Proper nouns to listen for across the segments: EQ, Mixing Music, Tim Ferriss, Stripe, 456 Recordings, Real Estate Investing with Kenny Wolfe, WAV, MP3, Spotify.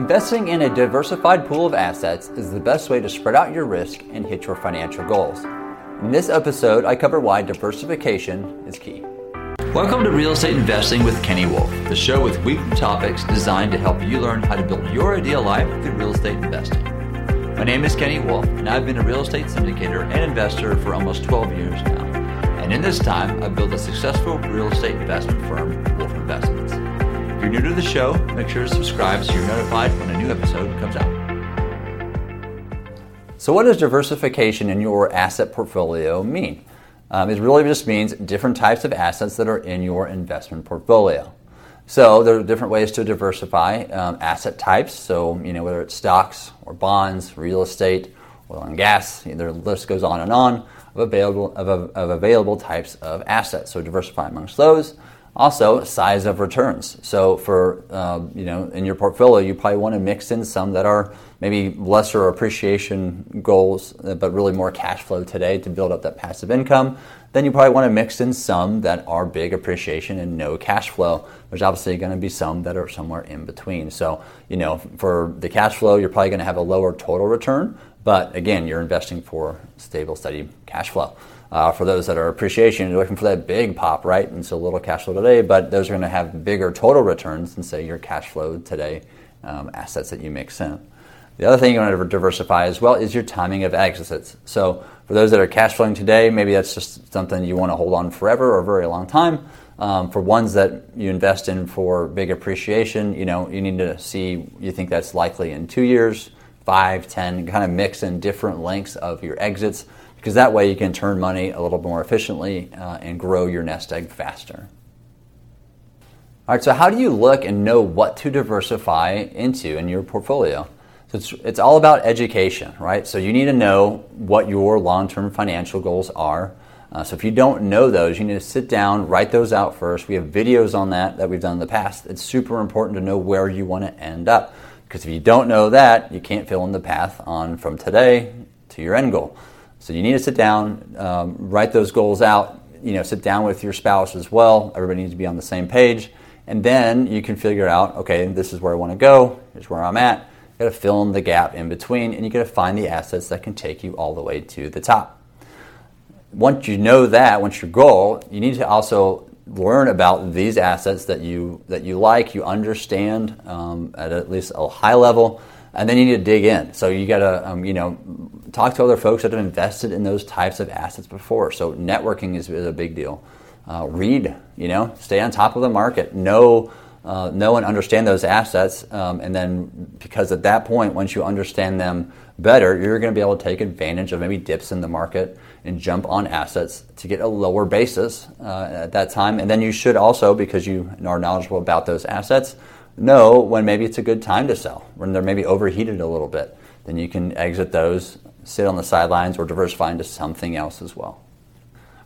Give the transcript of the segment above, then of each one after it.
Investing in a diversified pool of assets is the best way to spread out your risk and hit your financial goals. In this episode, I cover why diversification is key. Welcome to Real Estate Investing with Kenny Wolfe, the show with weekly topics designed to help you learn how to build your ideal life through real estate investing. My name is Kenny Wolfe, and I've been a real estate syndicator and investor for almost 12 years now. And in this time, I've built a successful real estate investment firm, Wolfe Investments. If you're new to the show, make sure to subscribe so you're notified when a new episode comes out. So what does diversification in your asset portfolio mean? It really just means different types of assets that are in your investment portfolio. So there are different ways to diversify asset types. So whether it's stocks or bonds, real estate, oil and gas, the list goes on of available types of assets. So diversify amongst those. Also, size of returns. So for in your portfolio, you probably want to mix in some that are maybe lesser appreciation goals, but really more cash flow today to build up that passive income. Then you probably want to mix in some that are big appreciation and no cash flow. There's obviously going to be some that are somewhere in between. So for the cash flow, you're probably going to have a lower total return, but again, you're investing for stable, steady cash flow. For those that are appreciation, you're looking for that big pop, right? And so a little cash flow today, but those are going to have bigger total returns than, say, your cash flow today assets that you mix in. The other thing you want to diversify as well is your timing of exits. So for those that are cash flowing today, maybe that's just something you want to hold on forever or a very long time. For ones that you invest in for big appreciation, you need to see, you think that's likely in 2 years, 5, 10, kind of mix in different lengths of your exits, because that way you can turn money a little more efficiently and grow your nest egg faster. All right, so how do you look and know what to diversify into in your portfolio? So it's all about education, right? So you need to know what your long-term financial goals are. So if you don't know those, you need to sit down, write those out first. We have videos on that we've done in the past. It's super important to know where you want to end up, because if you don't know that, you can't fill in the path on from today to your end goal. So you need to sit down, write those goals out, sit down with your spouse as well. Everybody needs to be on the same page. And then you can figure out, okay, this is where I want to go. Here's where I'm at. You got to fill in the gap in between, and you got to find the assets that can take you all the way to the top. Once you know that, once your goal, you need to also learn about these assets that you like, you understand at least a high level. And then you need to dig in. So you got to, talk to other folks that have invested in those types of assets before. So networking is a big deal. Read, stay on top of the market. Know and understand those assets. And then, because at that point, once you understand them better, you're going to be able to take advantage of maybe dips in the market and jump on assets to get a lower basis at that time. And then you should also, because you are knowledgeable about those assets, know when maybe it's a good time to sell, when they're maybe overheated a little bit. Then you can exit those, sit on the sidelines, or diversify into something else as well.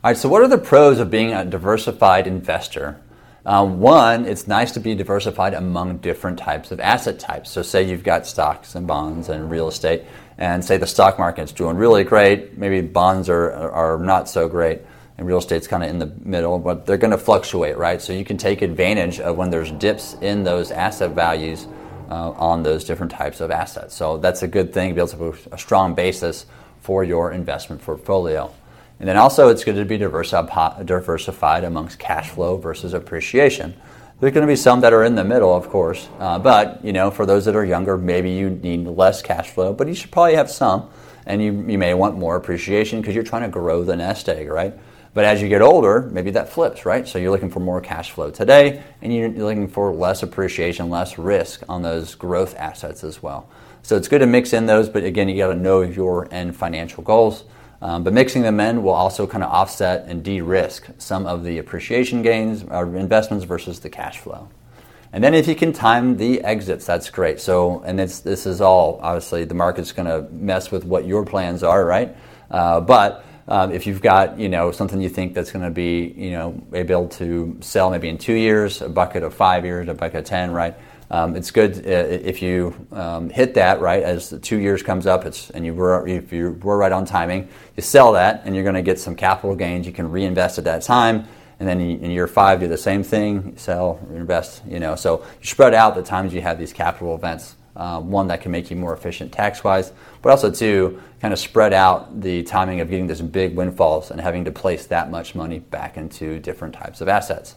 All right, so what are the pros of being a diversified investor? One, it's nice to be diversified among different types of asset types. So say you've got stocks and bonds and real estate, and say the stock market's doing really great, maybe bonds are not so great, and real estate's kind of in the middle, but they're going to fluctuate, right? So you can take advantage of when there's dips in those asset values on those different types of assets. So that's a good thing, be able to have a strong basis for your investment portfolio. And then also, it's good to be diversified amongst cash flow versus appreciation. There's going to be some that are in the middle, of course, but for those that are younger, maybe you need less cash flow, but you should probably have some, and you may want more appreciation because you're trying to grow the nest egg, right? But as you get older, maybe that flips, right? So you're looking for more cash flow today, and you're looking for less appreciation, less risk on those growth assets as well. So it's good to mix in those, but again, you got to know your end financial goals. But mixing them in will also kind of offset and de-risk some of the appreciation gains or investments versus the cash flow. And then if you can time the exits, that's great. So, and this is all, obviously, the market's going to mess with what your plans are, right? But if you've got, something you think that's going to be, able to sell maybe in 2 years, a bucket of 5 years, a bucket of 10, right? It's good if you hit that, right? As the 2 years comes up, if you were right on timing, you sell that, and you're going to get some capital gains. You can reinvest at that time, and then in year 5, do the same thing, sell, reinvest. So you spread out the times you have these capital events One, that can make you more efficient tax-wise, but also two, kind of spread out the timing of getting these big windfalls and having to place that much money back into different types of assets.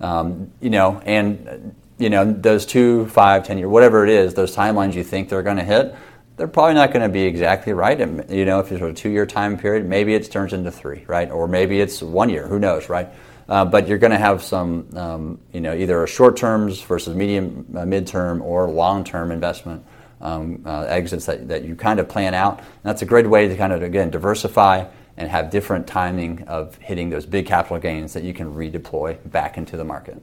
Those 2, 5, 10 year, whatever it is, those timelines you think they're going to hit, they're probably not going to be exactly right. And, if it's a 2-year time period, maybe it turns into 3, right? Or maybe it's 1 year, who knows, right? But you're going to have some, either a short terms versus medium, midterm, or long term investment exits that you kind of plan out. And that's a great way to kind of, again, diversify and have different timing of hitting those big capital gains that you can redeploy back into the market.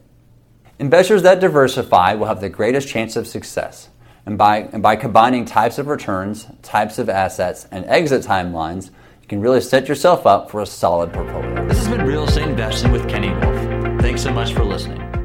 Investors that diversify will have the greatest chance of success. And by combining types of returns, types of assets, and exit timelines, you can really set yourself up for a solid portfolio. This has been Real Estate Investing with Kenny Wolfe. Thanks so much for listening.